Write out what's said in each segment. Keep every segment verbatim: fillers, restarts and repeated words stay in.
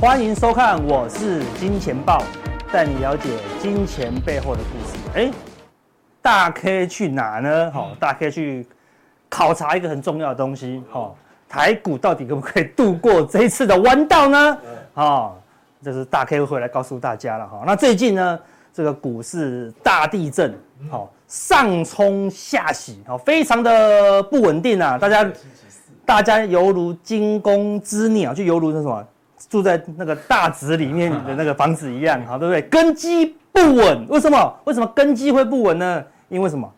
欢迎收看，我是金钱豹，带你了解金钱背后的故事。哎，大 K 去哪呢？好，大 K 去考察一个很重要的东西。好，台股到底可不可以度过这一次的弯道呢？好，这是大 K 回来告诉大家了。好，那最近呢，这个股市大地震，好，上冲下洗，好，非常的不稳定啊。大家，大家犹如惊弓之鸟，就犹如那什么？住在那个大直里面的那个房子一样，好，对不对？根基不稳，为什么？为什么根基会不稳呢？因为什么？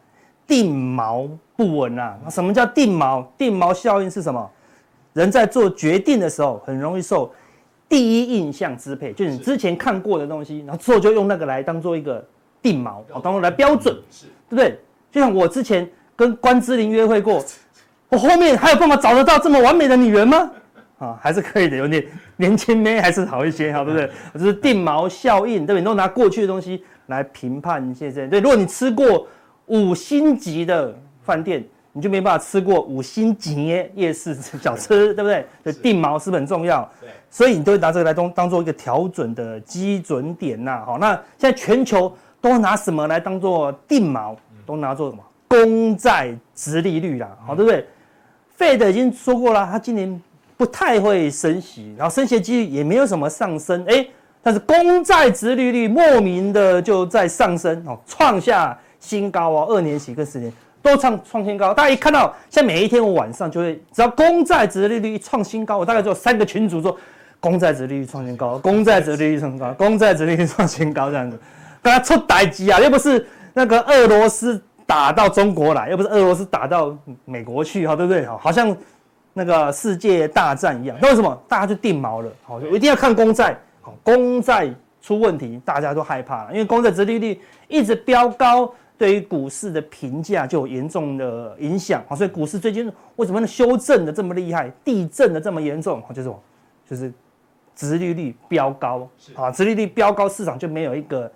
定锚不稳啊！什么叫定锚？定锚效应是什么？人在做决定的时候，很容易受第一印象支配，就是你之前看过的东西，然后之后就用那个来当做一个定锚，当做来标准，对不对？就像我之前跟关之琳约会过，我后面还有办法找得到这么完美的女人吗？啊，还是可以的，有点年轻妹还是好一些，好，对不对？就是定锚效应，对不对？你都拿过去的东西来评判现在，对。如果你吃过五星级的饭店，你就没办法吃过五星级夜市小吃，对不对？所以定锚是很重要，所以你都会拿这个来当当做一个调准的基准点呐、啊。好，那现在全球都拿什么来当做定锚？都拿做什么？公债殖利率啦，好，对不对 ？Fed 已经说过了，他今年不太会升息，然后升息的几率也没有什么上升，哎，但是公债殖利率莫名的就在上升，哦，创下新高哦，二年期跟十年都创创新高。大家一看到，像每一天我晚上就会，只要公债殖利率一创新高，我大概就有三个群组说，公债殖利率创新高，公债殖利率创新高，公债殖利率创新高这样子，跟他出代机啊，又不是那个俄罗斯打到中国来，又不是俄罗斯打到美国去，对不对？好像那个世界大战一样，那为什么大家就定锚了？好，一定要看公债，好，公债出问题，大家都害怕了，因为公债殖利率一直飙高，对于股市的评价就有严重的影响，好，所以股市最近为什么修正的这么厉害，地震的这么严重，就是什么？就是殖利率飙高，啊，殖利率飙高，市场就没有一个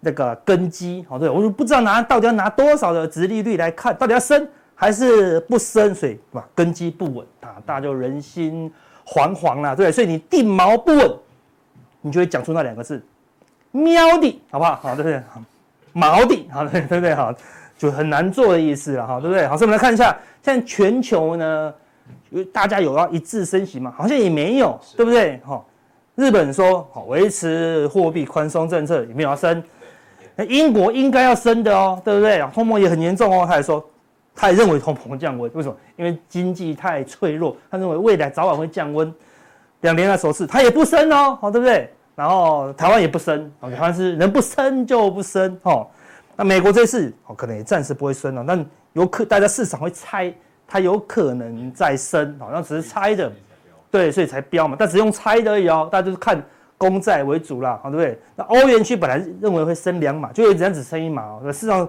那个根基，好，对，我就不知道拿到底要拿多少的殖利率来看，到底要升还是不深，所以根基不稳啊，大家就人心惶惶啦，对，所以你定锚不稳，你就会讲出那两个字，喵的，好不好？好，对不对？锚的，好，对不对？好，就很难做的意思了，好，对不对？好，所以我们来看一下，现在全球呢，大家有要一致升息吗？好像也没有，对不对？好，日本说好维持货币宽松政策，也没有要升，英国应该要升的哦，对不对？通膨也很严重哦，他也说。他也认为通膨降温，为什么？因为经济太脆弱，他认为未来早晚会降温。两年的首次，他也不升哦，对不对？然后台湾也不升，台湾是人不升就不升，哦，那美国这次哦，可能也暂时不会升了，但有可大家市场会猜，它有可能再升，好，那只是猜的，对，所以才飙嘛。但只用猜的而已哦，大家就是看公债为主啦，对不对？那欧元区本来认为会升两码，就一直只升一码哦，市场。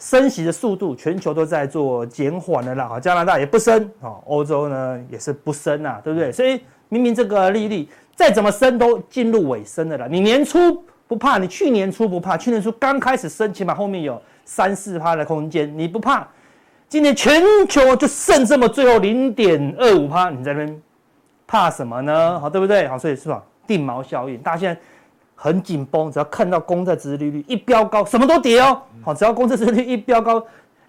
升息的速度，全球都在做减缓的啦。加拿大也不升，欧洲呢也是不升啊，对不对？所以明明这个利率再怎么升都进入尾声的啦。你年初不怕，你去年初不怕，去年初刚开始升，起码后面有三四趴的空间，你不怕。今年全球就剩这么最后零点二五趴，你在那边怕什么呢？好，对不对？好，所以是吧？定锚效应，大家现在。很紧绷，只要看到公债殖利率一飙高，什么都跌哦。好，只要公债殖利率一飙高，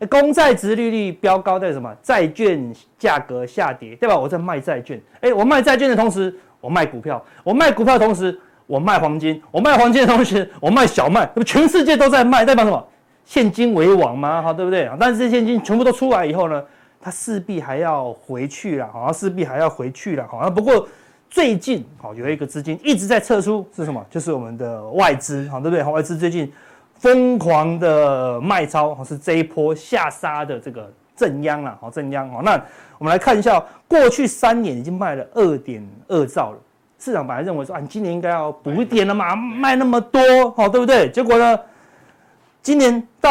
公债殖利率飙高，代表什么？债券价格下跌，对吧？我在卖债券，哎，我卖债券的同时，我卖股票，我卖股票的同时，我卖黄金，我卖黄金的同时，我卖小麦，全世界都在卖，代表什么？现金为王嘛，好，对不对？但是这现金全部都出来以后呢，它势必还要回去了，好，势必还要回去了，好，不过。最近好有一个资金一直在撤出是什么？就是我们的外资，好，对不对？外资最近疯狂的卖超，是这一波下杀的这个震央啦，好，震央，好，那我们来看一下，过去三年已经卖了 二点二 兆了，市场本来认为说啊，你今年应该要补一点了嘛，卖那么多，好，对不对？结果呢，今年到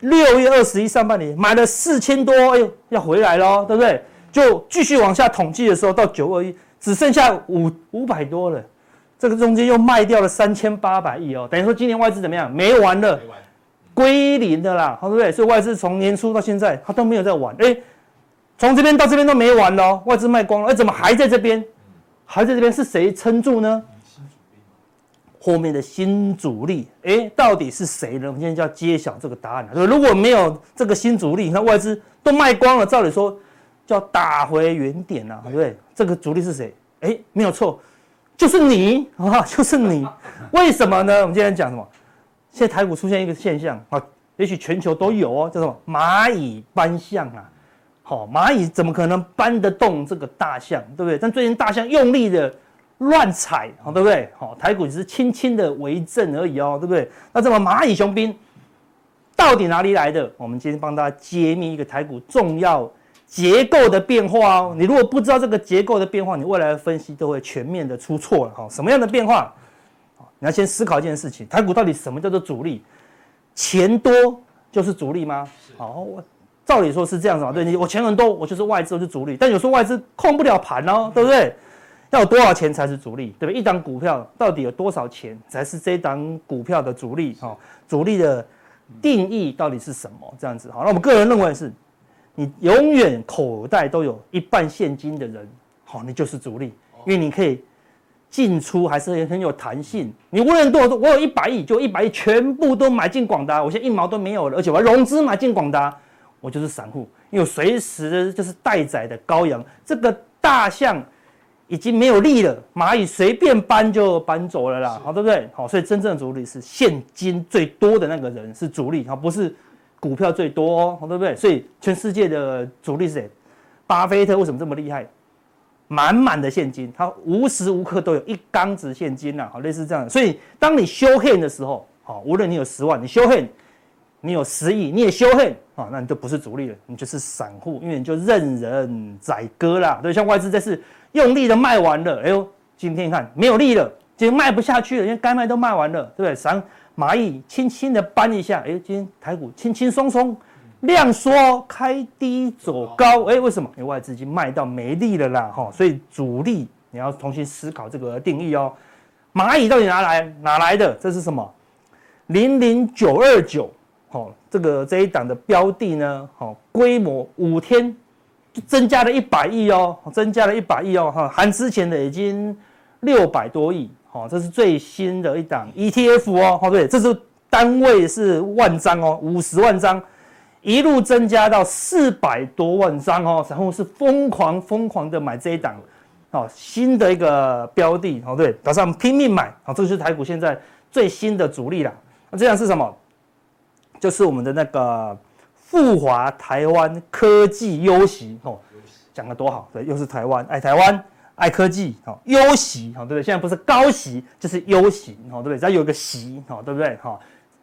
六月二十一上半年买了四千多，哎呦，要回来咯，对不对？就继续往下统计的时候，到九二一只剩下五百多了，这个中间又卖掉了三千八百亿哦，等于说今年外资怎么样？没完了，归零的啦，对不对？所以外资从年初到现在，它都没有在玩，哎，从这边到这边都没完了哦，外资卖光了，哎，怎么还在这边？还在这边是谁撑住呢？后面的新主力，哎，到底是谁呢？我们现在就要揭晓这个答案了。如果没有这个新主力，你看外资都卖光了，照理说就要打回原点了，对不对？这个主力是谁？哎，没有错，就是你啊，就是你。为什么呢？我们今天讲什么？现在台股出现一个现象啊，也许全球都有哦，叫什么蚂蚁搬象啊？好、哦，蚂蚁怎么可能搬得动这个大象，对不对？但最近大象用力的乱踩，对不对？台股只是轻轻的为政而已哦，对不对？那这么蚂蚁雄兵到底哪里来的？我们今天帮大家揭秘一个台股重要结构的变化哦。你如果不知道这个结构的变化，你未来的分析都会全面的出错了。什么样的变化？你要先思考一件事情：台股到底什么叫做主力？钱多就是主力吗？好，照理说是这样子嘛，对，你我钱很多，我就是外资，我是主力。但有时候外资控不了盘哦，对不对？要有多少钱才是主力，对不对？一档股票到底有多少钱才是这档股票的主力？哦，主力的定义到底是什么？这样子，好，那我们个人认为是，你永远口袋都有一半现金的人，好，你就是主力，因为你可以进出还是很有弹性。你无论多少，我有一百亿，就一百亿全部都买进广达，我现在一毛都没有了，而且我要融资买进广达，我就是散户，因为我随时就是待宰的羔羊，这个大象已经没有力了，蚂蚁随便搬就搬走了啦，好，对不对？好，所以真正的主力是现金最多的那个人是主力，不是股票最多哦，对不对？所以全世界的主力是谁？巴菲特为什么这么厉害？满满的现金，他无时无刻都有一缸子现金啦，好，类似这样的。所以当你修 hand 的时候，好，无论你有十万，你修 hand， 你有十亿，你也修 hand， 啊，那你就不是主力了，你就是散户，因为你就任人宰割啦。对，像外资这次用力的卖完了，哎呦，今天看没有力了，今天卖不下去了，因为该卖都卖完了，对不对？散蚂蚁轻轻的搬一下，哎，今天台股轻轻松松，量缩开低走高，哎，为什么？因为外资已经卖到没力了啦，哈，所以主力你要重新思考这个定义哦。蚂蚁到底哪来哪来的？这是什么？零零九二九，哦，这个这一档的标的呢，哦，规模五天就增加了一百亿哦，增加了一百亿哦，哈，含之前的已经六百多亿，好，这是最新的一档 E T F 哦，哦，对，这是单位是万张哦，五十万张，一路增加到四百多万张哦，然后是疯狂疯狂的买这一档，哦，新的一个标的，哦，对，打算拼命买，好，这就是台股现在最新的主力啦。那这档是什么？就是我们的那个富华台湾科技优息，哦，讲得多好，对，又是台湾，爱台湾，爱科技，哦，优息，哦，对不对？现在不是高息，就是优息，哦，对不对？只要有一个息，哦，对不对？哈，哦，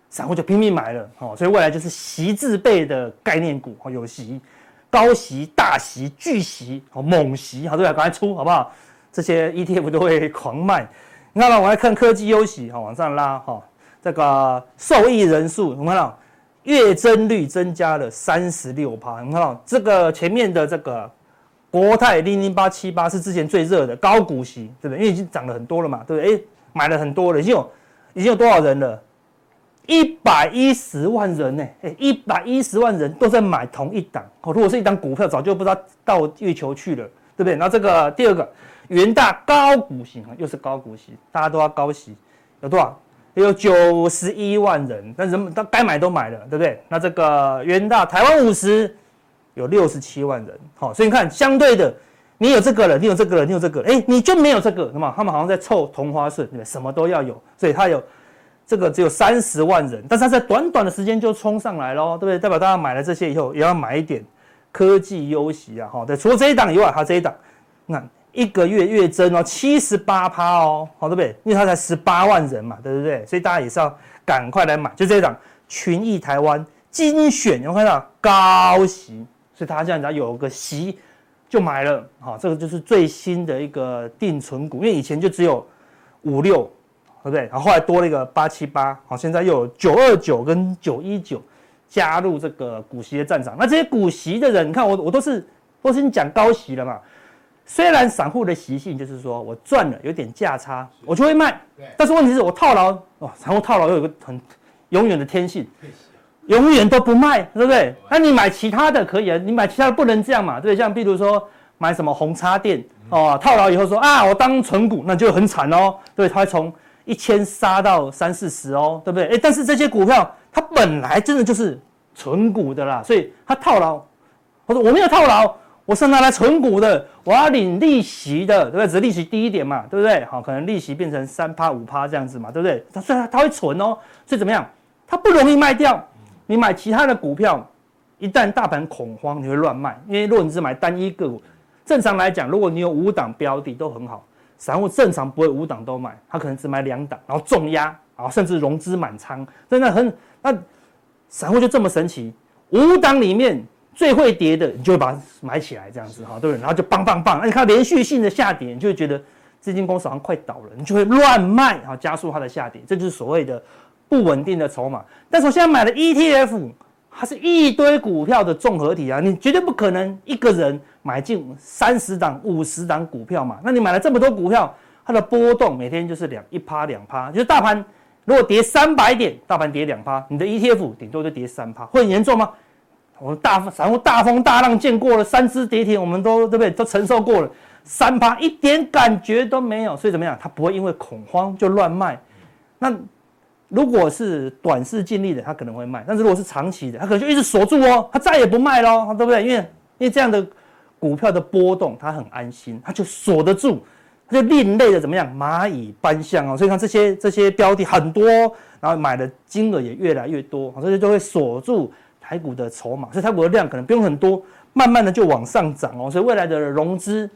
散户就拼命买了，哦，所以未来就是息字辈的概念股，哦，有息、高息、大息、巨息，哦，猛息，好，对不对？赶快出，好不好？这些 E T F 都会狂卖。你看嘛，我们来看科技优息，哦，往上拉，哈，哦，这个受益人数，你看到？月增率增加了 百分之三十六， 你看到这个前面的这个国泰零零八七八是之前最热的高股息，对不对？因为已经涨了很多了嘛，对不对？欸，买了很多了，已经有已经有多少人了？一百一十万人呢，欸欸，一百一十万人都在买同一档，哦，如果是一档股票早就不知道到月球去了，对不对？然后这个第二个元大高股息，又是高股息，大家都要高息，有多少？有九十一万人，但人他该买都买了，对不对？那这个元大台湾五十有六十七万人，好，所以你看相对的，你有这个人，你有这个人，你有这个人，哎，你就没有这个，那么他们好像在凑同花顺，对不对？什么都要有，所以他有这个只有三十万人，但是他在短短的时间就冲上来喽，对不对？代表大家买了这些以后，也要买一点科技优息啊，哈，对，除了这一档以外，还有这一档，那一个月月增哦，七十八趴哦，好，对不对？因为它才十八万人嘛，对不对？所以大家也是要赶快来买，就这一档群益台湾精选，有没有看到高息？所以它这样子有个息就买了，好，这个就是最新的一个定存股，因为以前就只有五六，对不对？然后后来多了一个八七八，好，现在又有九二九跟九一九加入这个股息的战场。那这些股息的人，你看我我都是或是你讲高息了嘛？虽然散户的习性就是说我赚了有点价差，我就会卖。但是问题是我套牢哦，散户套牢有一个很永远的天性，永远都不卖，对不对？那你买其他的可以啊，你买其他的不能这样嘛，对不对？像比如说买什么红叉电哦，套牢以后说啊，我当存股，那就很惨哦，对，它会从一千杀到三四十哦，对不对？哎，但是这些股票它本来真的就是存股的啦，所以它套牢。我说我没有套牢，我是拿来存股的，我要领利息的，对不对？只是利息低一点嘛，对不对？好，可能利息变成 百分之三、百分之五 这样子嘛，对不对？所以它它会存哦，所以怎么样？它不容易卖掉。你买其他的股票，一旦大盘恐慌，你会乱卖，因为如果你只买单一个股，正常来讲，如果你有五档标的都很好，散户正常不会五档都买，他可能只买两档，然后重压，然后甚至融资满仓，真的很那散户就这么神奇，五档里面最会跌的，你就会把它买起来，这样子哈，对不对？然后就棒棒棒，那你看连续性的下跌，你就会觉得这间公司好像快倒了，你就会乱卖，然后加速它的下跌，这就是所谓的不稳定的筹码。但是我现在买的 E T F， 它是一堆股票的综合体啊，你绝对不可能一个人买进三十档、五十档股票嘛。那你买了这么多股票，它的波动每天就是两一趴两趴，就是大盘如果跌三百点，大盘跌两趴，你的 E T F 顶多就跌三趴，会很严重吗？我们大散户大风大浪见过了，三只跌停我们都对不对？都承受过了，三趴一点感觉都没有，所以怎么样？它不会因为恐慌就乱卖。那如果是短视近利的，他可能会卖；但是如果是长期的，他可能就一直锁住哦，他再也不卖喽，对不对？因为因为这样的股票的波动，他很安心，他就锁得住，他就另类的怎么样？蚂蚁搬象哦，所以看这些这些标的很多，然后买的金额也越来越多，所以就会锁住台股的筹码，所以台股的量可能不用很多，慢慢的就往上涨哦，所以未来的融资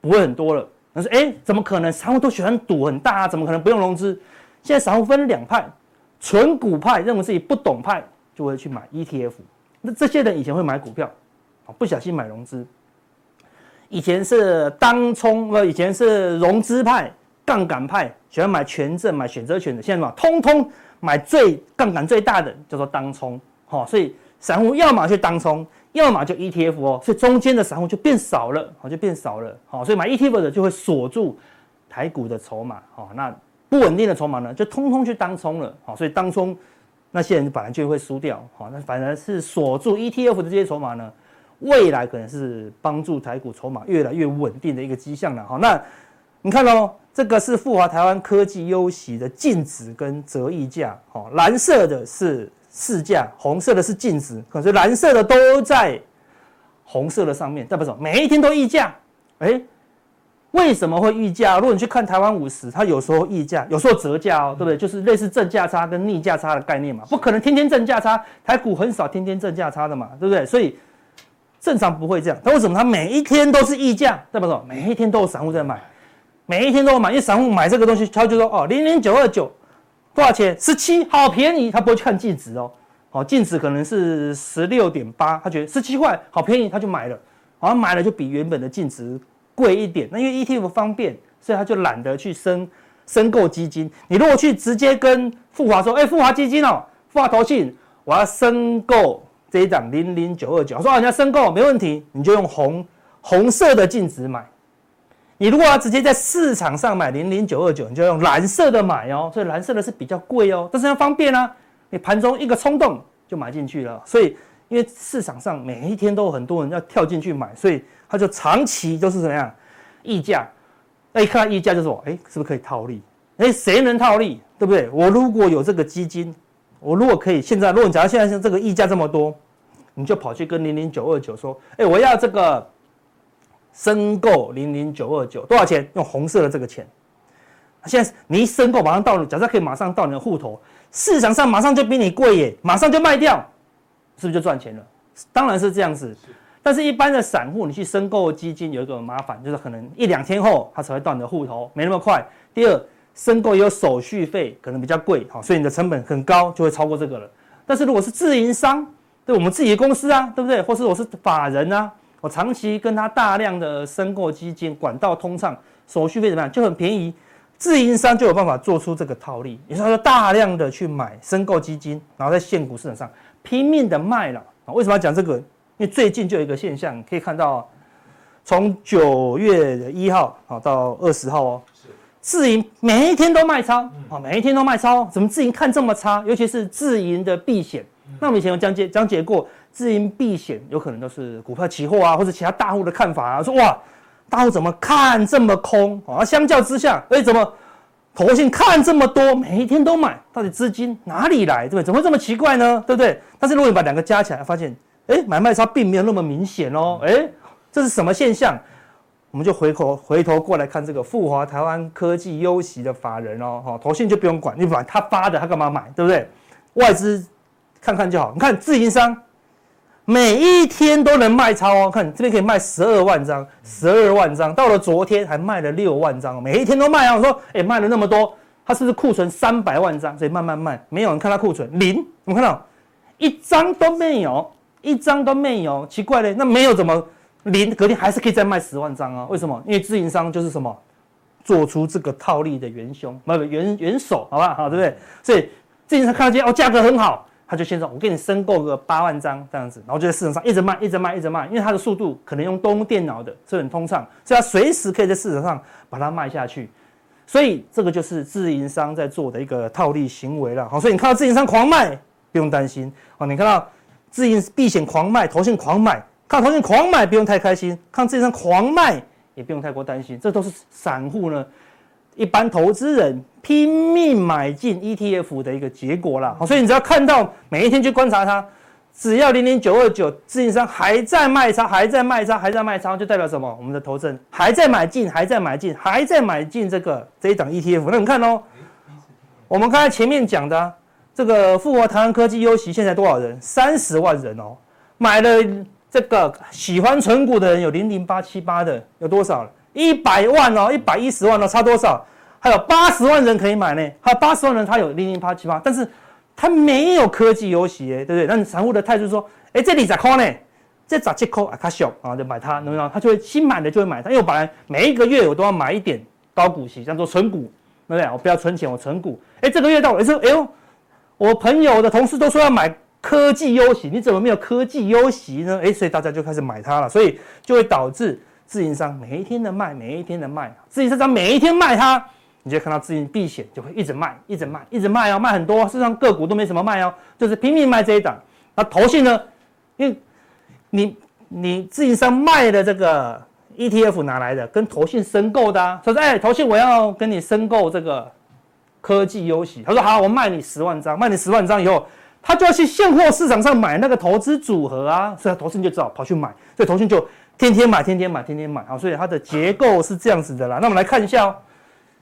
不会很多了。他说：“哎，怎么可能？散户都喜欢赌很大啊，怎么可能不用融资？”现在散户分两派，纯股派认为自己不懂派，就会去买 E T F。那这些人以前会买股票，不小心买融资。以前是当冲，以前是融资派、杠杆派，喜欢买权证、买选择权的。现在嘛，通通买最杠杆最大的叫做当冲。好，所以散户要么去当冲，要么就 E T F 哦。所以中间的散户就变少了，好就变少了。好，所以买 E T F 的就会锁住台股的筹码。好，那不稳定的筹码呢，就通通去当冲了，好，所以当冲那些人本来就会输掉，好，那反而是锁住 E T F 的这些筹码呢，未来可能是帮助台股筹码越来越稳定的一个迹象了，好，那你看喽，这个是富华台湾科技优息的净值跟折溢价，好，蓝色的是市价，红色的是净值，可是蓝色的都在红色的上面，代表什么？每一天都溢价，哎、欸。为什么会溢价？如果你去看台湾五十，它有时候溢价，有时候折价哦，对不对？就是类似正价差跟逆价差的概念嘛，不可能天天正价差，台股很少天天正价差的嘛，对不对？所以正常不会这样。但为什么它每一天都是溢价？代表什么？每一天都有散户在买，每一天都有买，因为散户买这个东西，他就说哦，零零九二九多少钱？十七，好便宜，他不会去看净值哦，哦，净值可能是十六点八，他觉得十七块好便宜，他就买了，好像买了就比原本的净值贵一点，那因为 E T F 方便，所以他就懒得去申申购基金。你如果去直接跟富华说，哎、欸，富华基金哦，富华投信，我要申购这一档零零九二九，说啊，你要申购没问题，你就用红红色的净值买。你如果要直接在市场上买零零九二九，你就用蓝色的买哦，所以蓝色的是比较贵哦，但是它方便啊，你盘中一个冲动就买进去了，所以。因为市场上每一天都有很多人要跳进去买，所以它就长期都是怎么样溢价。那一看到溢价就说：“哎，是不是可以套利？哎，谁能套利？对不对？我如果有这个基金，我如果可以现在，如果你假如现在像这个溢价这么多，你就跑去跟零零九二九说：哎，我要这个申购零零九二九多少钱？用红色的这个钱。现在你一申购马上到，假设可以马上到你的户头，市场上马上就比你贵耶，马上就卖掉。”是不是就赚钱了？当然是这样子，但是一般的散户，你去申购基金有一个麻烦，就是可能一两天后它才会到你的户头，没那么快。第二，申购也有手续费，可能比较贵，所以你的成本很高，就会超过这个了。但是如果是自营商，对我们自己的公司啊，对不对？或是我是法人啊，我长期跟他大量的申购基金，管道通畅，手续费怎么样就很便宜，自营商就有办法做出这个套利。也就是说，大量的去买申购基金，然后在现股市场上。拼命的卖了，为什么要讲这个？因为最近就有一个现象可以看到，从九月一号到二十号哦，自营每一天都卖超，每一天都卖超，怎么自营看这么差？尤其是自营的避险，那我们以前有讲解讲解过，自营避险有可能都是股票期货啊，或者其他大户的看法啊，说哇，大户怎么看这么空啊？相较之下，哎、欸，怎么投信看这么多，每一天都买，到底资金哪里来？对不对？怎么会这么奇怪呢？对不对？但是如果你把两个加起来，发现哎、欸，买卖差并没有那么明显哦，哎、欸，这是什么现象？我们就回头回头过来看这个富华台湾科技优息的法人哦，哦，投信就不用管，你把他发的，他干嘛买，对不对？外资看看就好。你看自营商每一天都能卖超哦，看这边可以卖十二万张，十二万张，到了昨天还卖了六万张，每一天都卖啊。我说，哎、欸，卖了那么多，他是不是库存三百万张？所以慢慢卖，没有人看他库存零，我们看到一张都没有，一张都没有，奇怪嘞，那没有怎么？零隔天还是可以再卖十万张啊？为什么？因为自营商就是什么，做出这个套利的元凶，不元元手，好吧，好对不对？所以自营商看到今天哦价格很好，他就先说，我给你申购个八万张这样子，然后就在市场上一直卖，一直卖，一直卖，因为它的速度可能用动物电脑的，是很通畅，所以它随时可以在市场上把它卖下去。所以这个就是自营商在做的一个套利行为了。好，所以你看到自营商狂卖，不用担心。好，你看到自营避险狂卖，投信狂买。看投信狂买不用太开心，看自营商狂卖也不用太过担心，这都是散户呢，一般投资人拼命买进 E T F 的一个结果啦。所以你只要看到每一天去观察它，只要 零点九二九 自营商还在卖超，还在卖超，还在卖超，就代表什么？我们的投资人还在买进，还在买进，还在买进这个这一档 E T F。那你看哦，我们刚才前面讲的、啊、这个富华台湾科技优息现在多少人？三十万人哦，买了。这个喜欢存股的人有零零八七八的有多少？一百万哦，一百一十万哦，差多少？还有八十万人可以买呢，还有八十万人他有零零八七八，但是他没有科技优息，对不对？那散户的态度说，哎，这里二十块呢，这十七块啊，较俗啊，就买它，能不能？他就会新买的就会买它，因为我本来每一个月我都要买一点高股息，叫做存股，对不对？我不要存钱，我存股。哎，这个月到了，哎说，哎呦，我朋友的同事都说要买。科技优息，你怎么没有科技优息呢？哎，所以大家就开始买它了，所以就会导致自营商每一天的卖，每一天的卖，自营商每一天卖它，你就看到自营避险就会一直卖，一直卖，一直卖哦，卖很多，事实上个股都没什么卖哦，就是拼命卖这一档。那投信呢？因为你你自营商卖的这个 E T F 哪来的？跟投信申购的啊，所以说哎，投信我要跟你申购这个科技优息，他说好，我卖你十万张，卖你十万张以后。他就要去现货市场上买那个投资组合啊，所以投信就只好跑去买，所以投信就天天买，天天买，天天买啊，所以它的结构是这样子的啦。那我们来看一下哦，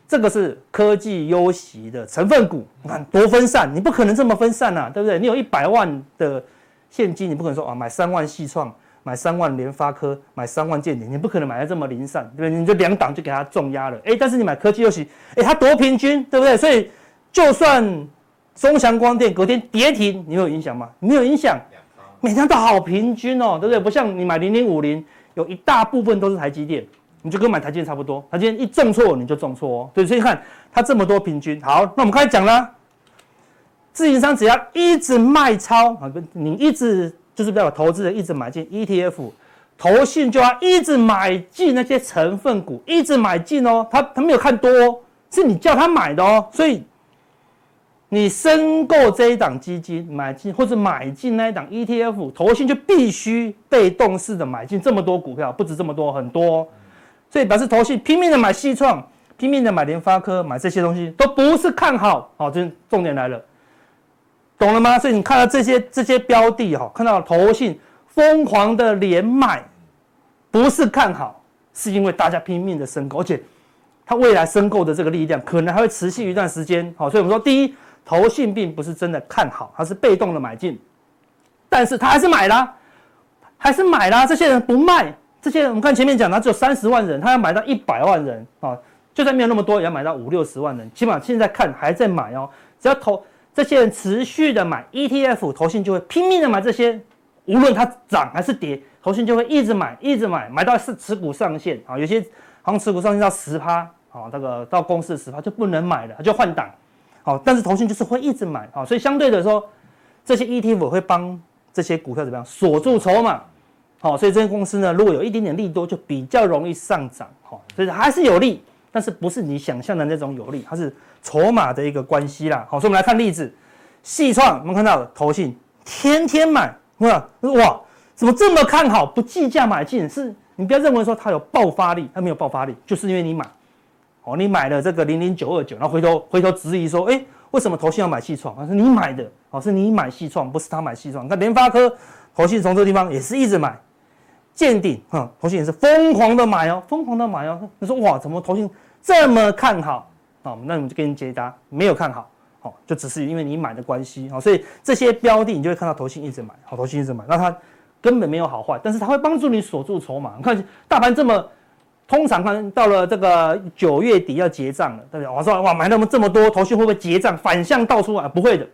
这个是科技优息的成分股，你看多分散，你不可能这么分散啊，对不对？你有一百万的现金，你不可能说啊买三万系创，买三万联发科，买三万健鼎，你不可能买的这么零散，对不对？你就两档就给它重压了，哎，但是你买科技优息，哎，它多平均，对不对？所以就算。中祥光电隔天跌停，你有影响吗？没有影响，每张都好平均哦，对不对？不像你买零零五零，有一大部分都是台积电，你就跟买台积电差不多。台积电一重挫你就重挫哦，对，所以看它这么多平均。好，那我们开始讲啦。自营商只要一直卖超啊，你一直就是代表投资人一直买进 E T F， 投信就要一直买进那些成分股，一直买进哦，他他没有看多哦，是你叫他买的哦，所以。你申购这一档基金买进，或者买进那一档 E T F， 投信就必须被动式的买进这么多股票，不止这么多，很多、哦。所以表示投信拼命的买系创，拼命的买联发科，买这些东西都不是看好。好、哦，这重点来了，懂了吗？所以你看到这些这些标的哈、哦，看到投信疯狂的连买，不是看好，是因为大家拼命的申购，而且它未来申购的这个力量可能还会持续一段时间。好、哦，所以我们说第一。投信并不是真的看好，他是被动的买进，但是他还是买啦、啊，还是买啦、啊。这些人不卖，这些人我们看前面讲，他只有三十万人，他要买到一百万人啊，就算没有那么多，也要买到五六十万人。起码现在看还在买哦，只要投这些人持续的买 E T F， 投信就会拼命的买这些，无论它涨还是跌，投信就会一直买，一直买，买到是持股上限啊，有些好像持股上限到十趴啊，那个到公司十趴就不能买了，就换档。好，但是投信就是会一直买，好，所以相对的说，这些 E T F 会帮这些股票怎么样锁住筹码，好，所以这些公司呢，如果有一点点利多，就比较容易上涨，好，所以还是有利，但是不是你想象的那种有利，它是筹码的一个关系啦。好，所以我们来看例子，细创我们看到的投信天天买，哇，怎么这么看好，不计价买进？是你不要认为说它有爆发力，它没有爆发力，就是因为你买，哦，你买了这个零零九二九，然后回头回头质疑说，哎、欸，为什么投信要买细创？是你买的，哦，是你买细创，不是他买细创。那联发科投信从这个地方也是一直买。见顶哈，投信也是疯狂的买哦，疯狂的买哦。你说哇，怎么投信这么看好？好，那我们就给你解答，没有看好，好，就只是因为你买的关系，好，所以这些标的你就会看到投信一直买，好，投信一直买，那它根本没有好坏，但是它会帮助你锁住筹码。你看大盘这么，通常看到了这个九月底要结账了，对不对？我说哇，买那么这么多，投信会不会结账反向倒出来？不会的，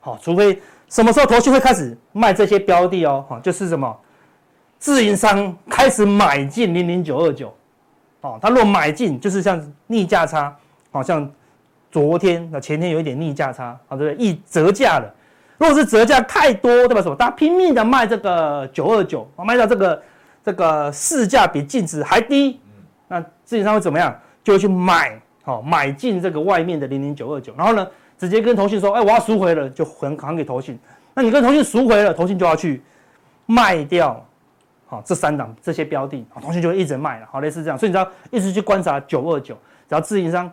好，除非什么时候投信会开始卖这些标的哦，好，就是什么？自营商开始买进零零九二九，哦，他如果买进就是像逆价差，好、哦、像昨天、前天有一点逆价差，好、哦、对不对？一折价了，如果是折价太多，对吧？什么？大家拼命的卖这个九二九，卖到这个这个市价比净值还低，那自营商会怎么样？就会去买，好、哦、买进这个外面的零零九二九，然后呢，直接跟投信说，哎、欸，我要赎回了，就还还给投信。那你跟投信赎回了，投信就要去卖掉。好，这三档这些标的，好，投信就会一直卖了，好，类似这样，所以你只要一直去观察九二九，只要自营商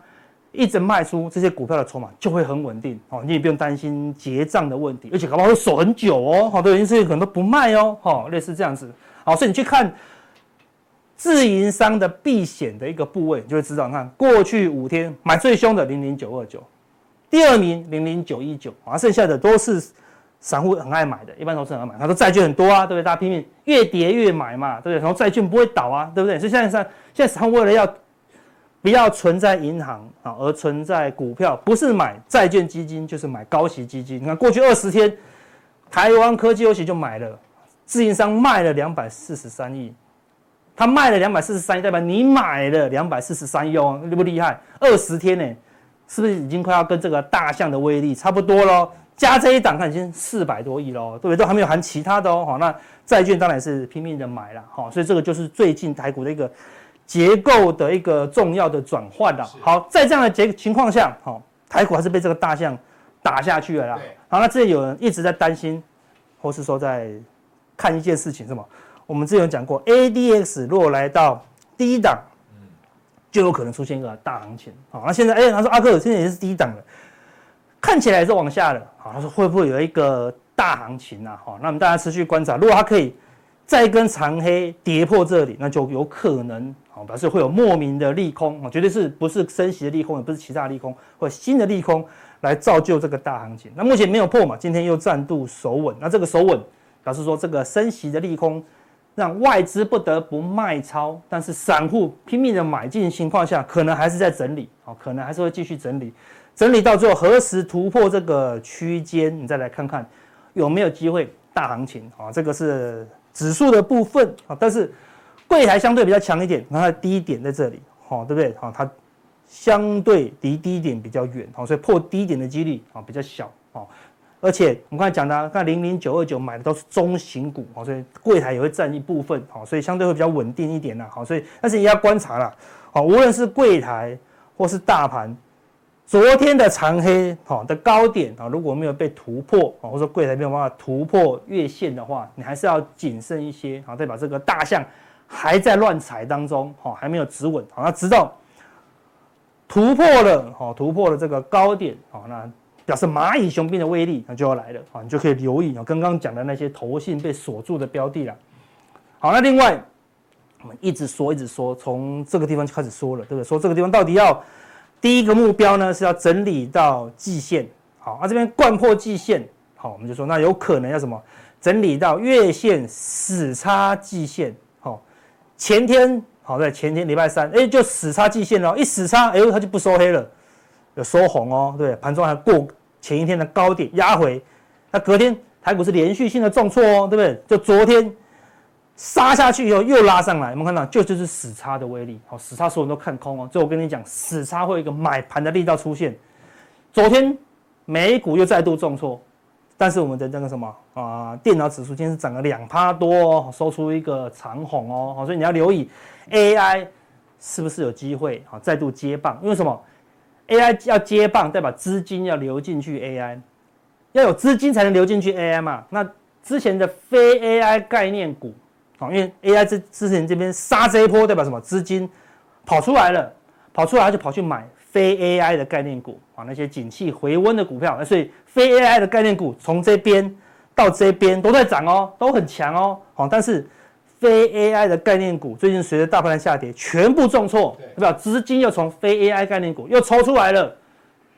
一直卖出这些股票的筹码，就会很稳定，好，你也不用担心结账的问题，而且搞不好会守很久哦，好，对，因为可能都不卖哦，好，类似这样子，好，所以你去看自营商的避险的一个部位，你就会知道，你看过去五天买最凶的零零九二九，第二名零零九一九，啊，剩下的都是。散户很爱买的，一般投资人很爱买。他说债券很多啊，对不对？大家拼命越跌越买嘛，对不对？然后债券不会倒啊，对不对？所以现在散现在散户为了要不要存在银行啊，而存在股票，不是买债券基金就是买高息基金。你看过去二十天，台湾科技优息就买了，自营商卖了两百四十三亿，他卖了两百四十三亿，代表你买了两百四十三亿哦，厉不厉害？二十天呢、欸，是不是已经快要跟这个大象的威力差不多咯？加这一档看已经四百多亿喽，对不对？都还没有含其他的哦。好，那债券当然是拼命的买了，好，所以这个就是最近台股的一个结构的一个重要的转换啦。好，在这样的结情况下，好，台股还是被这个大象打下去了啦。好，那之前有人一直在担心，或是说在看一件事情，什么？我们之前有讲过 ，A D X 若来到低档，就有可能出现一个大行情。好，那现在，哎，他说阿哥现在也是低档了。看起来是往下了，好，他说会不会有一个大行情啊？好，那我们大家持续观察，如果它可以再一根长黑跌破这里，那就有可能，好，表示会有莫名的利空，绝对是不是升息的利空，也不是其他的利空，或者新的利空来造就这个大行情。那目前没有破嘛，今天又再度守稳，那这个守稳表示说这个升息的利空让外资不得不卖超，但是散户拼命的买进情况下，可能还是在整理，好，可能还是会继续整理。整理到最后何时突破这个区间，你再来看看有没有机会大行情啊？这个是指数的部分啊，但是柜台相对比较强一点，它的低点在这里，好，对不对？好，它相对离低点比较远，好，所以破低点的几率啊比较小，好，而且我们刚才讲的，看零零九二九买的都是中型股，好，所以柜台也会占一部分，好，所以相对会比较稳定一点啦，好，所以但是也要观察啦，好，无论是柜台或是大盘。昨天的长黑的高点如果没有被突破，或者说柜台没有办法突破月线的话，你还是要谨慎一些，代表这个大象还在乱踩当中，还没有止稳，那直到突破了突破了这个高点，那表示蚂蚁雄兵的威力就要来了，你就可以留意刚刚讲的那些投信被锁住的标的啦。好，那另外我们一直说一直说，从这个地方就开始说了，对不对？说这个地方到底要第一个目标呢是要整理到季线，好，那、啊、这边灌破季线，好，我们就说那有可能要什么整理到月线死叉季线，好，前天好在前天礼拜三，哎、欸，就死叉季线了，一死叉，哎呦，它就不收黑了，有收红哦，对，盘中还过前一天的高点压回，那隔天台股是连续性的重挫哦，对不对？就昨天杀下去以后又拉上来，我们看到就就是死叉的威力，好，死叉所有人都看空哦。所以我跟你讲，死叉会有一个买盘的力道出现。昨天美股又再度重挫，但是我们的那个什么啊、呃，电脑指数今天是涨了两趴多哦，收出一个长红哦，所以你要留意 A I 是不是有机会啊再度接棒？因为什么 ？A I 要接棒，代表资金要流进去 A I， 要有资金才能流进去 A I 嘛。那之前的非 A I 概念股啊，因为 A I 之之前这边杀这一波，代表什么？资金跑出来了，跑出来他就跑去买非 A I 的概念股啊，那些景气回温的股票，所以非 A I 的概念股从这边到这边都在涨哦，都很强哦，好，但是非 A I 的概念股最近随着大盘的下跌，全部重挫，代表资金又从非 A I 概念股又抽出来了，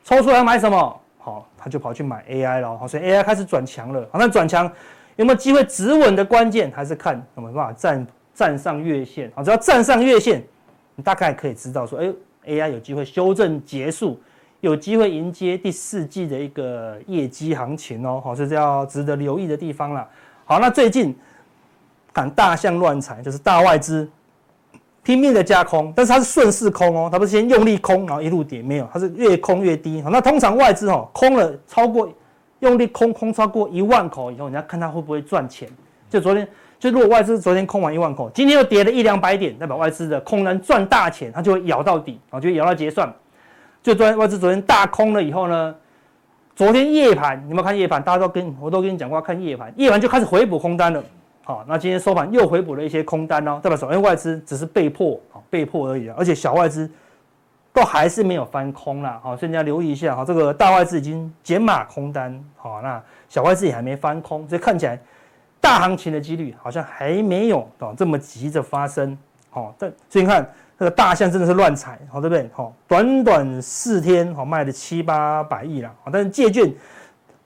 抽出来买什么？好，他就跑去买 A I 了，所以 A I 开始转强了，好，那转强有没有机会止稳的关键，还是看有没有办法站站上月线，好，只要站上月线，你大概可以知道说，哎、欸。A I 有机会修正结束，有机会迎接第四季的一个业绩行情哦，好，所以这要值得留意的地方啦。好，那最近敢大象乱踩，就是大外资拼命的加空，但是它是顺势空哦，它不是先用力空然后一路跌，没有，它是越空越低。好，那通常外资哦空了超过用力空空超过一万口以后，你要看它会不会赚钱。就昨天。就如果外资昨天空完一万口，今天又跌了一两百点，代表外资的空单赚大钱，它就会咬到底，就会咬到结算。就昨天外资昨天大空了以后呢，昨天夜盘你有没有看夜盘？大家都跟我都跟你讲过，看夜盘，夜盘就开始回补空单了。好，那今天收盘又回补了一些空单哦，代表说，因为外资只是被迫，被迫而已，而且小外资都还是没有翻空啦。好，所以你要留意一下，好，这个大外资已经减码空单，好，那小外资也还没翻空，所以看起来。大行情的几率好像还没有这么急着发生，好，但所以你看这个大象真的是乱踩，好，对不对？好，短短四天，好，卖了七八百亿啦，但是借券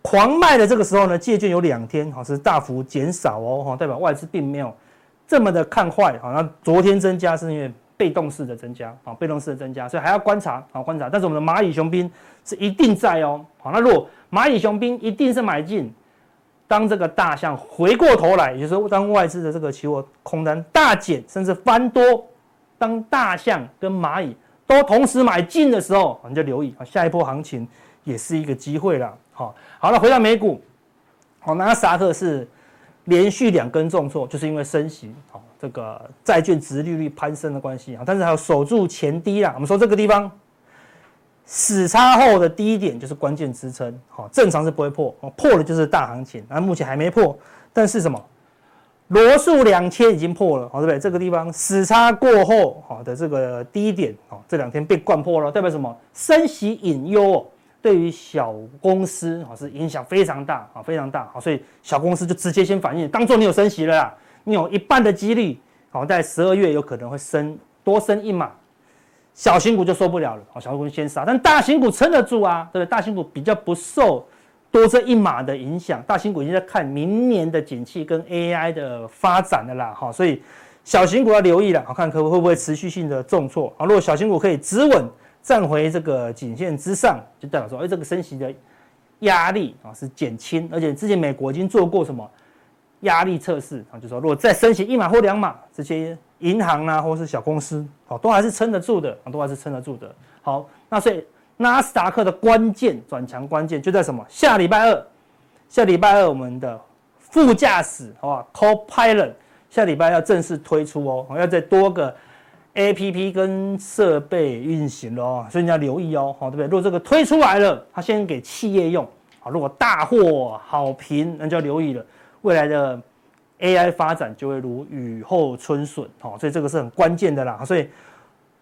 狂卖的这个时候呢，借券有两天，好，是大幅减少哦，代表外资并没有这么的看坏，好，那昨天增加是因为被动式的增加，好，被动式的增加，所以还要观察，好，观察，但是我们的蚂蚁雄兵是一定在哦，好，那如果蚂蚁雄兵一定是买进。当这个大象回过头来，也就是当外资的这个期货空单大减甚至翻多，当大象跟蚂蚁都同时买进的时候，你就留意下一波行情也是一个机会啦。好，好了，回到美股，好，纳斯达克是连续两根重挫，就是因为升息，好，这个债券殖利率攀升的关系，但是还有守住前低啦。我们说这个地方。死叉后的低点就是关键支撑，好，正常是不会破，破了就是大行情，那目前还没破，但是什么？罗素两千已经破了，好，对不对？这个地方死叉过后，好的这个低点，好，这两天被灌破了，代表什么？升息隐忧对于小公司是影响非常大，好，非常大，好，所以小公司就直接先反应，当作你有升息了啦，你有一半的几率，好，在十二月有可能会升多升一码。小型股就受不了了，小型股先杀，但大型股撑得住啊，对不对？大型股比较不受多这一码的影响，大型股已经在看明年的景气跟 A I 的发展了啦，所以小型股要留意了，看可会不会持续性的重挫。如果小型股可以止稳站回这个颈线之上，就代表说，哎，这个升息的压力是减轻，而且之前美国已经做过什么压力测试，就说如果再升息一码或两码，这些。银行啊，或是小公司，好，都还是撑得住的，都还是撑得住的。好，那所以纳斯达克的关键转强关键就在什么？下礼拜二，下礼拜二我们的副驾驶，好吧 ，Copilot 下礼拜要正式推出哦，要再多个 A P P 跟设备运行喽，所以你要留意哦，好，对不对？如果这个推出来了，它先给企业用，好，如果大获好评，那就要留意了，未来的。A I 发展就会如雨后春笋，好，所以这个是很关键的啦。所以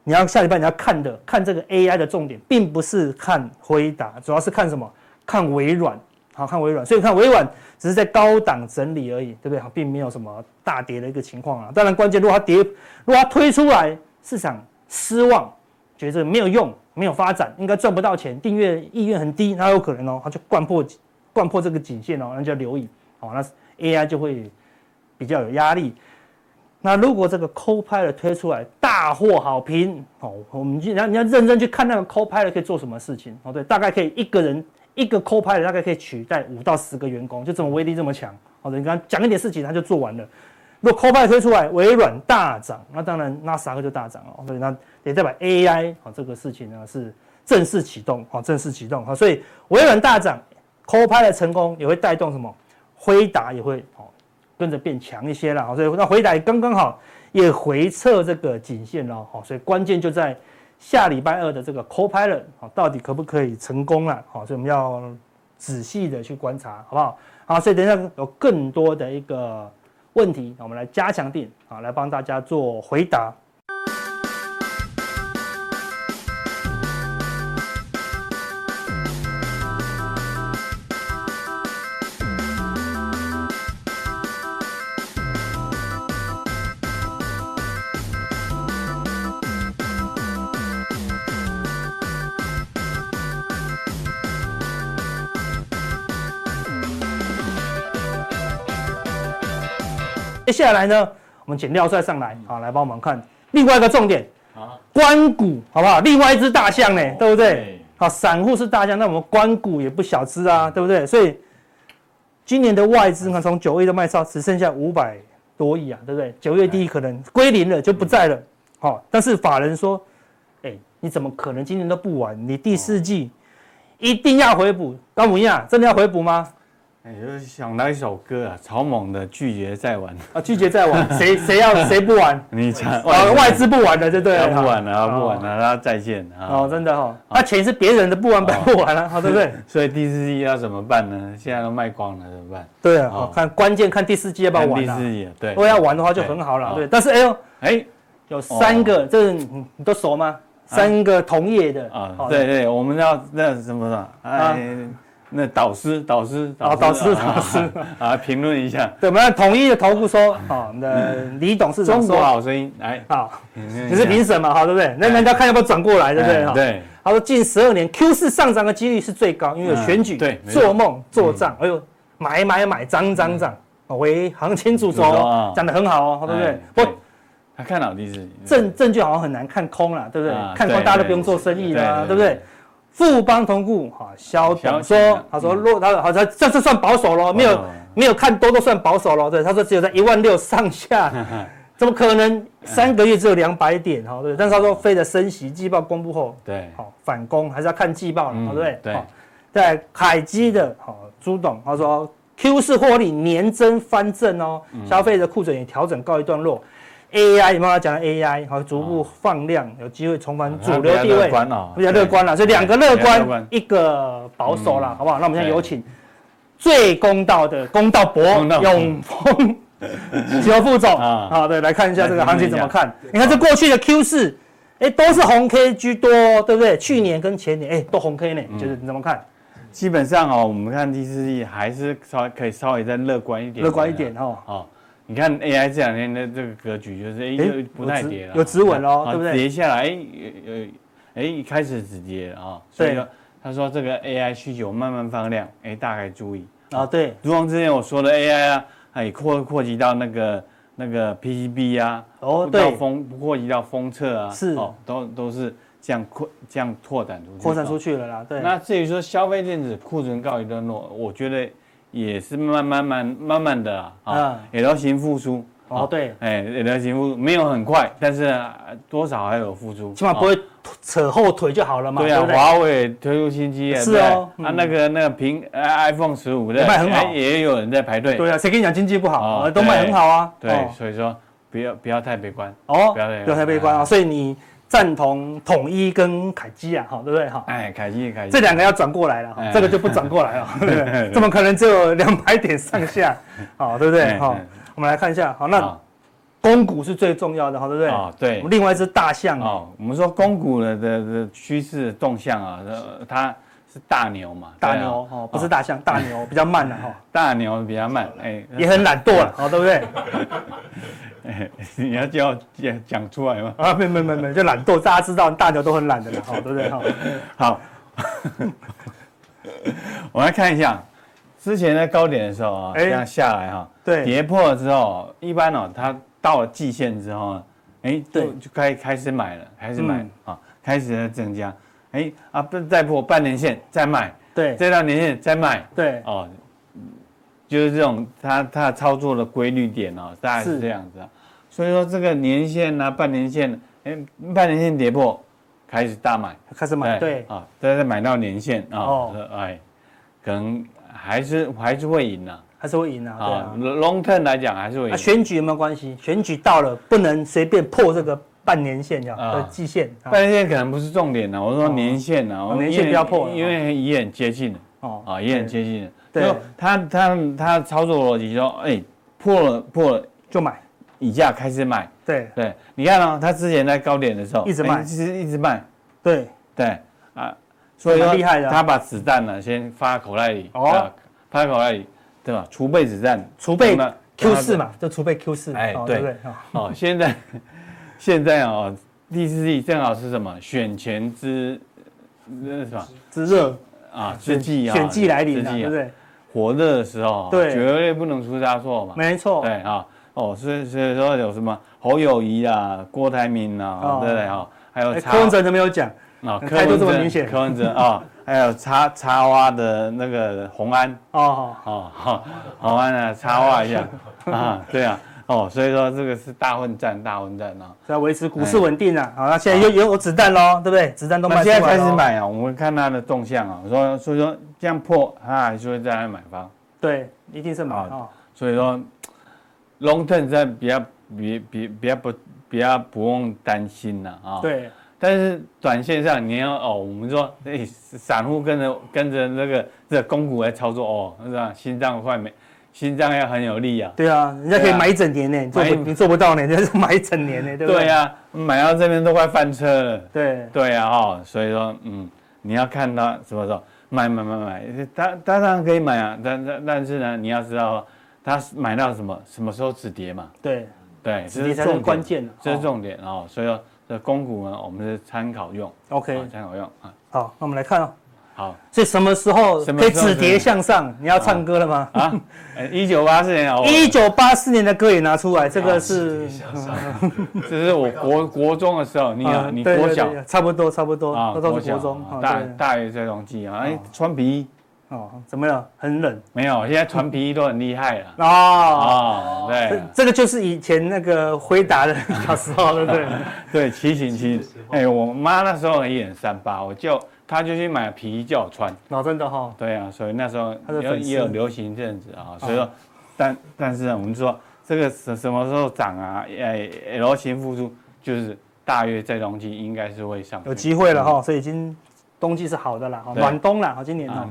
你要下礼拜你要看的，看这个 A I 的重点，并不是看辉达，主要是看什么？看微软，好，看微软。所以看微软只是在高档整理而已，对不对？并没有什么大跌的一个情况啊。当然，关键如果它跌，如果它推出来，市场失望，觉得没有用，没有发展，应该赚不到钱，订阅意愿很低，那有可能哦，它就灌破灌破这个颈线哦，那就要留意。好，那 A I 就会。比较有压力，那如果这个 Copilot 推出来大获好评，哦，我们你要你要认真去看那个 Copilot 可以做什么事情，哦，对，大概可以一个人一个 Copilot 大概可以取代五到十个员工，就这么威力这么强，好的，你跟他讲一点事情他就做完了。如果 Copilot 推出来，微软大涨，那当然纳斯达克就大涨了，所以那也代表 A I 啊、哦、这个事情呢是正式启动，好、哦，正式启动，好、哦，所以微软大涨。Copilot 成功也会带动什么？辉达也会哦跟着变强一些啦，所以那辉达刚刚好也回测这个颈线了，所以关键就在下礼拜二的这个 Copilot 到底可不可以成功啦，所以我们要仔细的去观察，好不好？好，所以等一下有更多的一个问题，我们来加强定啊，来帮大家做回答。接下来呢，我们请廖帅上来啊，来帮我们看另外一个重点啊，官股好不好？另外一只大象呢、欸，对不对？好，散户是大象，那我们官股也不小只啊，对不对？所以今年的外资看从九月的卖超只剩下五百多亿啊，对不对？九月第一可能归零了，就不在了。好，但是法人说，哎，你怎么可能今年都不玩？你第四季一定要回补，高姆亚真的要回补吗？哎，就想到一首歌啊，草蜢的《拒绝再玩》啊，拒绝再玩，谁谁要谁不玩？你讲外资不玩了，就对了，不玩了，不玩了，那再见啊！哦，真的哦，那钱是别人的，不玩白不玩了，好，对不对？所以第四季要怎么办呢？现在都卖光了，怎么办？对啊，看关键看第四季要不要玩。第四季对，如果要玩的话就很好了，对。但是哎呦，哎，有三个，这你都熟吗？三个同业的啊，对对，我们要那什么的，哎。那导师，导师，导导师，导师啊，评论一下。对，我们统一的投顾说，好，我们的李董事长说，中国好声音，来，好，你是评审嘛，好，对不对？那人家看要不要转过来，对不对？对。他说，近十二年 Q 四 上涨的几率是最高，因为有选举，对，做梦做账，哎呦，买买买，涨涨涨，为行情主轴，讲得很好哦，对不对？不，他看好第四，证证券好像很难看空啦，对不对？看空大家都不用做生意啦，对不对？富邦投顾哈，肖董说，他说若他好像这这算保守咯，没有没有看多都算保守咯，对，他说只有在一万六上下，怎么可能三个月只有两百点哈？对，但是他说Fed的升息季报公布后，对，好反攻还是要看季报了，对不对？对，在凯基的哈朱董他说 Q 四获利年增翻正哦，消费者库存也调整告一段落。A I 有没有讲 A I 好逐步放量，有机会重返主流地位，比较乐观了，所以两个乐观，一个保守啦，好不好？那我们现在有请最公道的公道伯永丰邱副总，好，对，来看一下这个行情怎么看？你看这过去的 Q 四，哎，都是红 K 居多，对不对？去年跟前年，哎，都红 K 呢，就是你怎么看？基本上哦，我们看第四季还是稍可以稍微再乐观一点，乐观一点哦。你看 A I 这两天的这个格局就是哎、欸、不太跌了，有止稳喽，对不对？跌下来，哎哎一开始止跌了啊、哦，所以他说这个 A I 需求慢慢放量，哎、欸、大概注意啊、哦，对。如同之前我说的 A I 啊，哎扩扩及到那个那个 P C B 啊，哦对，封扩及到封测啊，是哦，都都是这样扩这样拓展出去，扩展出去了啦，对。那至于说消费电子库存告一段落，我觉得。也是慢慢慢慢慢的啦，啊，也流行复苏哦，对，哎，也流行复苏，没有很快，但是多少还有复苏，起码不会扯后腿就好了嘛。对啊，华为推出新机，是哦，啊，那个那个苹 iPhone 十五的卖很好，也有人在排队。对啊，谁跟你讲经济不好？都卖很好啊。对，所以说不要不要太悲观哦，不要太悲观啊。所以你赞同统一跟凯基啊，好，对不对？哈，哎，凯基凯基，这两个要转过来了，这个就不转过来了，对不对？怎么可能只有两百点上下，好，对不对？好，我们来看一下，好，那公股是最重要的，好，对不对？啊，对。我们另外一只大象哦，我们说公股的的趋势动向啊，它是大牛嘛，大牛哦，不是大象，大牛比较慢了哈，大牛比较慢，哎，也很懒惰了，好，对不对？哎，你要叫讲讲出来吗？啊，没没没没，就懒惰，大家知道大牛都很懒的了，好，对不对？好，我们来看一下，之前在高点的时候啊，这样下来哈，对，跌破了之后，一般哦，它到了季线之后，哎，对，就开开始买了，开始买啊，开始在增加，哎啊，再破半年线再买，对，再到年线再买，对，哦。就是这种它它操作的规律点哦，大概是这样子啊，所以说这个年线啊、半年线，哎，半年线跌破，开始大买，开始买，对啊，再再买到年线啊，哎，可能还是还是会赢啊，还是会赢啊。对啊 ，long term 来讲还是会赢、啊。选举有没有关系？选举到了不能随便破这个半年线呀，呃、啊，季线。半年线可能不是重点啊，我说年线啊，哦、年线不要破了，因为也很接近了。哦，啊，也很接近了。对，就他他他操作逻辑说，哎、欸，破了破了就买。以价开始卖，对对，你看哦，他之前在高点的时候一直卖，其实一直卖，对对啊，所以说厉害的，他把子弹呢先发口袋里，哦，发口袋里，对吧？储备子弹，储备 Q 四 嘛，就储备 Q 四，哎，对，哦，现在现在哦，第四季正好是什么？选前之那什么之热啊，之际啊，选季来临，对不对？火热的时候，对，绝对不能出差错嘛，没错，对啊。哦，所以所以说有什么侯友宜啊、郭台铭啊，哦、对不对哈？还有柯文哲都没有讲啊，态度这么明显。柯文哲啊，还有插插花的那个洪安哦哦好，洪安啊插花一下啊，对啊，哦，所以说这个是大混战，大混战啊，要维持股市稳定啊。好，那现在又有子弹喽，对不对？子弹都卖出来了。现在开始买啊，我们看它的动向啊，说所以说这样破，它还是会再来买方。对，一定是买啊。所以说。long term 在比较比比比较不比较不用担心啦啊，对，但是短线上你要哦，我们说哎，散户跟着跟着那个这公股来操作哦，是吧？心脏快没，心脏要很有力啊。对啊，人家可以买一整年呢，做你做不到呢，人家是买一整年呢，对不对？对啊，买到这边都快翻车了。对对啊哈，所以说嗯，你要看他什么时候买买买买，他当然可以买啊，但但但是呢，你要知道。他买到什么什么时候止跌嘛？对对，止跌才是关键，这是重点哦。所以说，这公股呢，我们是参考用 ，OK， 参考用啊。好，那我们来看哦。好，所以什么时候可以止跌向上？你要唱歌了吗？啊，一九八四年哦，一九八四年的歌也拿出来，这个是，这是我国国中的时候，你你国小差不多差不多啊，都是国中，大大约这冬季啊，哎，穿皮衣。哦，怎么了？很冷？没有，现在穿皮衣都很厉害了。哦，哦对这，这个就是以前那个回答的小时候，对不对？对，骑行骑。哎、欸，我妈那时候也很三八，我就她就去买皮衣叫我穿。哦，真的哈、哦。对啊，所以那时候也也有流行这样子啊、哦，所以说，哦、但但是呢，我们说这个什什么时候涨啊？哎 ，L 型复苏就是大约在冬季应该是会上，有机会了哈、哦，所以已经。冬季是好的啦，暖冬啦，今年哦，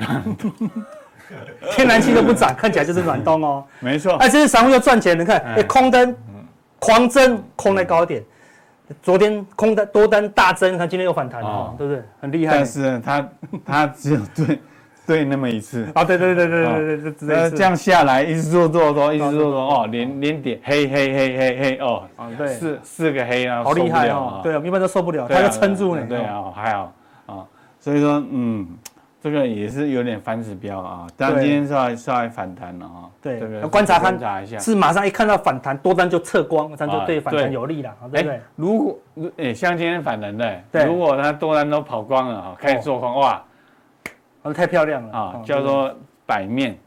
天然气都不涨，看起来就是暖冬哦。没错，哎，这是散户又赚钱，你看，哎，空单狂增，空在高点，昨天空单多单大增，看今天又反弹哦，对不对？很厉害。但是他他只有对对那么一次啊，对对对对对对对，呃，这样下来一直做做多，一直做多哦，连连点黑黑黑黑黑哦，对，四四个黑啊，好厉害哦，对啊，一般都受不了，他就撑住呢，对啊，还好啊。所以说，嗯，这个也是有点反指标啊，但今天稍微稍微反弹了啊。对，这个观察观察一下，是马上一看到反弹，多单就撤光，这样就对反弹有利了，对不对？如果哎，像今天反弹的，如果它多单都跑光了啊，开始做空哇，太漂亮了啊，叫做百面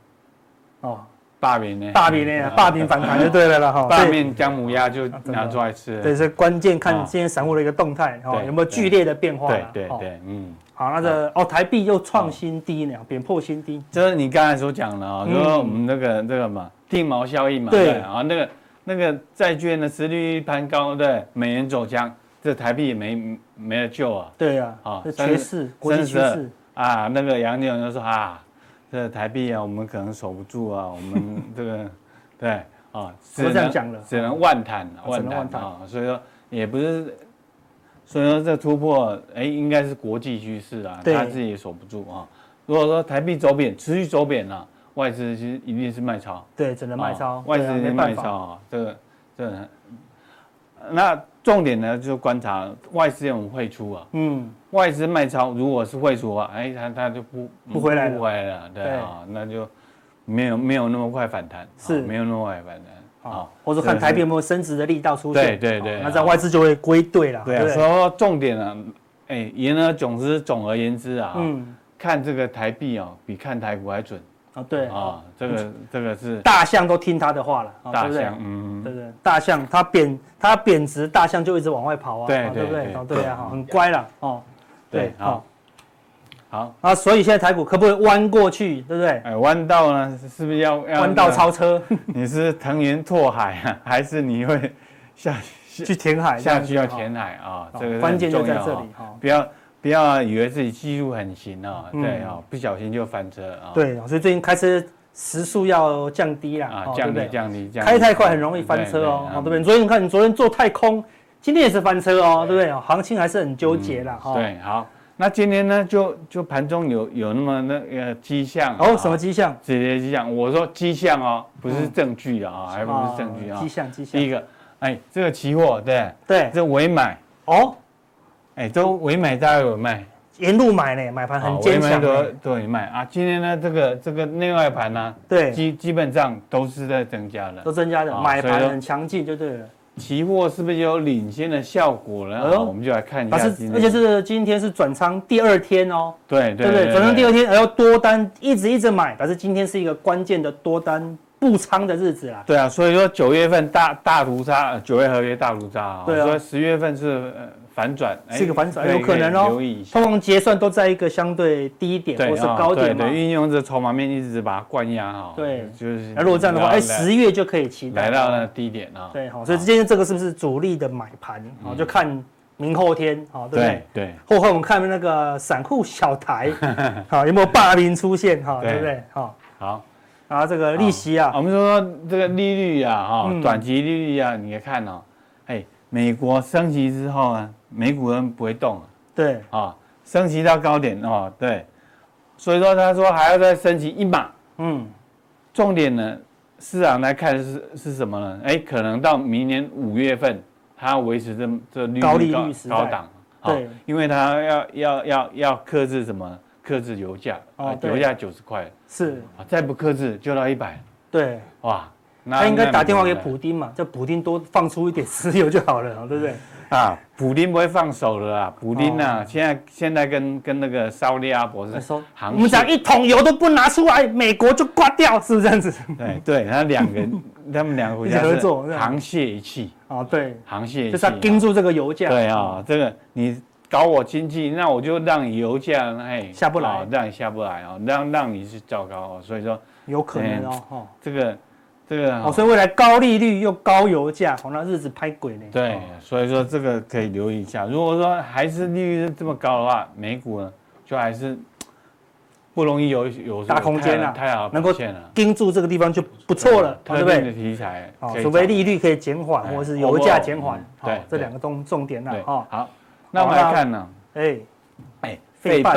哦，霸屏呢，霸屏呢，霸屏反弹就对了了哈，霸面姜母鸭就拿出来吃。对，是关键看今天散户的一个动态哈，有没有剧烈的变化？对对对，嗯。好，那个哦，台币又创新低呢，贬破新低。就是你刚才所讲的啊，就是我们那个这个嘛，定锚效应嘛，对啊，那个那个债券的殖利率攀高，对，美元走强，这台币也没没得救啊。对啊，啊，趋势，国际趋势啊，那个杨总就说啊，这台币啊，我们可能守不住啊，我们这个对啊，只能只能万谈万谈啊，所以说也不是。所以说这突破，哎，应该是国际趋势啊，他自己也守不住啊。如果说台币走贬，持续走贬啊，外资其实一定是卖超，对，只能卖超，外资是卖超啊。这个，这个，那重点呢就是观察外资有汇出啊，嗯，外资卖超，如果是汇出的话，哎，他他就不不回来了，不回来了，对啊，那就没有没有那么快反弹，是没有那么快反弹。啊，或者看台币有没有升值的力道出现，对对对，那在外资就会归队了。对，所以说重点啊，哎，言而总之，总而言之啊，看这个台币哦，比看台股还准啊。对啊，这个这个是大象都听他的话了，大象，嗯，对对，大象它贬它贬值，大象就一直往外跑啊，对对对，对啊，很乖了哦，对，好，好，那所以现在台股可不可以弯过去，对不对？哎，弯道呢，是不是要要弯道超车？你是藤原拓海啊，还是你会下去填海？下去要填海啊，这个关键就在这里哈，不要。不要以为自己技术很行哦，对哦，不小心就翻车啊。对，所以最近开车时速要降低啦，啊，降低降低降低，开太快很容易翻车哦，对不对？昨天你看，你昨天做太空，今天也是翻车哦，对不对？行情还是很纠结啦，哈。对，好，那今天呢，就就盘中有有那么那个迹象哦，什么迹象？直接迹象，我说迹象哦，不是证据啊，还不是证据啊，迹象迹象。第一个，哎，这个期货对对，这尾买哦。哎，都尾买，大家有卖，沿路买呢，买盘很坚强，尾买都有卖啊。今天呢，这个这个内外盘呢，对，基基本上都是在增加了，都增加的，买盘很强劲就对了。期货是不是有领先的效果了？我们就来看一下，而且是今天是转仓第二天哦，对对对，转仓第二天，然后多单一直一直买，表示今天是一个关键的多单布仓的日子啦。对啊，所以说九月份大大屠杀，九月合约大屠杀啊，对啊，所以十月份是。反转是一个反转，有可能哦。通常结算都在一个相对低点或是高点嘛。对对，运用这筹码面一直把它灌压哈。对，就是。那如果这样的话，哎，十月就可以期待来到那低点啊。对，好，所以今天这个是不是主力的买盘？好，就看明后天，好，对不对？对。后后我们看那个散户小台，好，有没有霸凌出现？哈，对不对？好。好。啊，这个利息啊，我们说这个利率啊，哈，短期利率啊，你看哦，哎，美国升息之后啊。美股人不会动，对啊，升息到高点哦，对，所以说他说还要再升息一码，嗯，重点呢，市场来看是是什么呢？哎，可能到明年五月份，它维持这这利率高利率高档，对，因为它要要要要克制什么？克制油价，哦，油价九十块，是，再不克制就到一百，对，哇，他应该打电话给普丁嘛，叫普丁多放出一点石油就好了，对不对？啊，普丁不会放手了啦，普丁啊，现在现在跟跟那个沙特阿拉伯是行，我们讲一桶油都不拿出来，美国就挂掉，是不是这样子？对对，他两个他们两个国家合作，沆瀣一气啊，对，沆瀣一气就是要盯住这个油价。对啊，这个你搞我经济，那我就让油价哎下不来，让你下不来啊，让让你是糟糕，所以说有可能哦，这个。这个哦，所以未来高利率又高油价，好，那日子拍鬼呢。对，所以说这个可以留意一下。如果说还是利率这么高的话，美股呢就还是不容易有有大空间了，太好，能够盯住这个地方就不错了，对不对？特定的题材，除非利率可以减缓，或是油价减缓，对，这两个重重点了哈。好，那我们来看呢，哎哎，费半，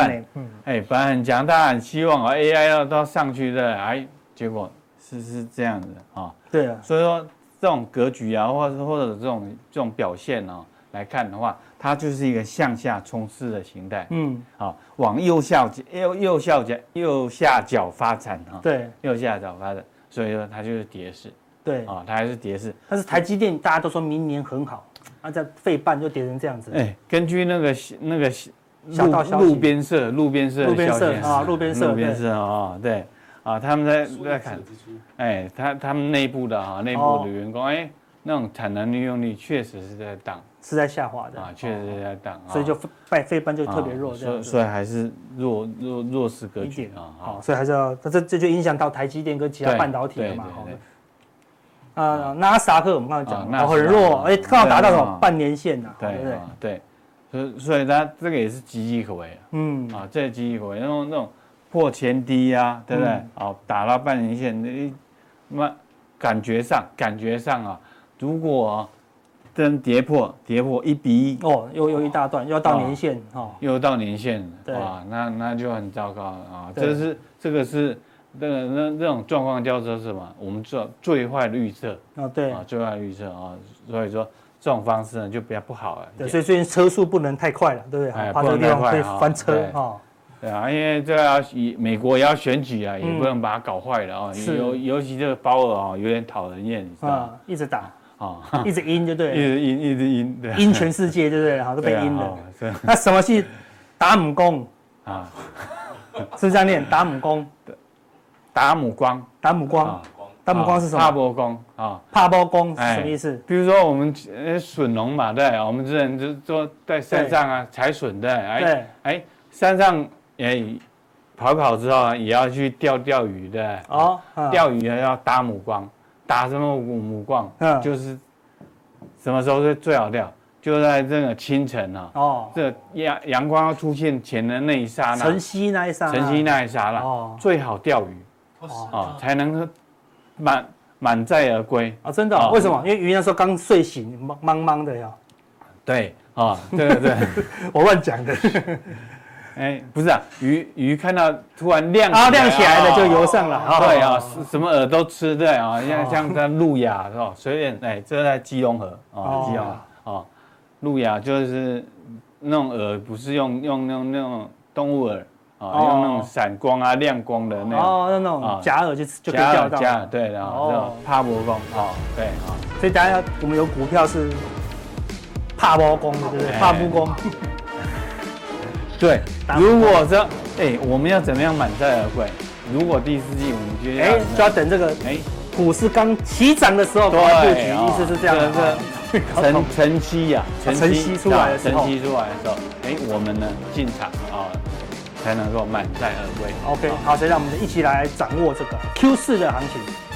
哎，本来很强，大家很希望啊 A I 要到上去的，哎，结果。是是这样的啊，哦、对啊，所以说这种格局啊，或者或者这种这种表现啊来看的话，它就是一个向下冲刺的形态，嗯，好、哦，往右下角右右下角右下角发展啊，哦、对，右下角发展，所以说它就是跌势，对啊、哦，它还是跌势。但是台积电大家都说明年很好，啊，在费半就跌成这样子。哎，根据那个那个路路边社路边社路边社啊路边社路边社啊对。啊，他们在在看，哎，他他们内部的啊，内部的员工，哎，那种产能利用率确实是在降，是在下滑的啊，确实是在降，所以就费费半就特别弱，所以所以还是弱弱弱势格局啊，好，所以还是要，这这就影响到台积电跟其他半导体了嘛，好，啊，纳斯达克我们刚才讲，很弱，哎，刚好达到什么半年线呐，对不对？对，所以所以它这个也是岌岌可危，嗯，啊，这岌岌可危，然后那种。破前低啊，对不对？好、嗯哦，打到半年线，那感觉上感觉上啊，如果真跌破跌破一比一哦，又又一大段，又到年线哈，哦、又到年线了，对啊，那那就很糟糕了啊！这是这个是那个那那种状况叫做什么？我们做最坏的预测啊，对啊，最坏的预测啊，所以说。这种方式呢就比较不好了，对，所以最近车速不能太快了，对不对？哎、怕这个地方会翻车哈。对啊，因为这个美国也要选举啊，也不能把它搞坏了啊。尤尤其这个鲍尔啊，有点讨人厌，你知道吗？一直打啊，一直赢，对不对？一直赢，一直赢，对，赢全世界，对不对？好，都被赢了。那什么是打母公啊？是这样念，打母公，打母光，打母光，打母光是什么？帕波公啊，帕波公是什么意思？比如说我们笋农嘛，对，我们之前就做在山上啊采笋的，哎哎，山上。欸、跑跑之后也要去钓钓鱼的哦，钓、嗯、鱼要打母光，打什么母光？嗯、就是什么时候是最好钓？就在这个清晨啊，哦，这阳阳光要出现前的那一刹那，晨曦那一刹那，晨曦那一刹那，哦，最好钓鱼，哦，哦才能满满载而归啊、哦！真的、哦哦，为什么？因为鱼那时候刚睡醒，茫茫茫的呀。对啊，对、哦、对，对我乱讲的。哎，不是啊，鱼鱼看到突然亮啊亮起来了就游上了，哦、对啊、哦，什么饵都吃对啊、哦，像像在路亚是吧？随便哎，这在基隆河啊，基隆河啊，路亚就是那种饵，不是用用用那种动物饵啊、哦哦，用那种闪光啊亮光的那种哦，那种假饵就就可以钓到假饵对的哦，帕波公哦对啊、哦，所以大家我们有股票是帕波公的对不对？帕波公。对，如果这哎、欸，我们要怎么样满载而归？如果第四季我们就要哎、欸，就要等这个哎，股市刚起涨的时候布局，意思是这样的、哦，这个晨晨曦呀，晨曦出来的时候，晨曦出来的时候，哎、欸，我们呢进场啊、哦，才能够满载而归。OK，、哦、好，所以让我们一起来掌握这个 Q 四的行情。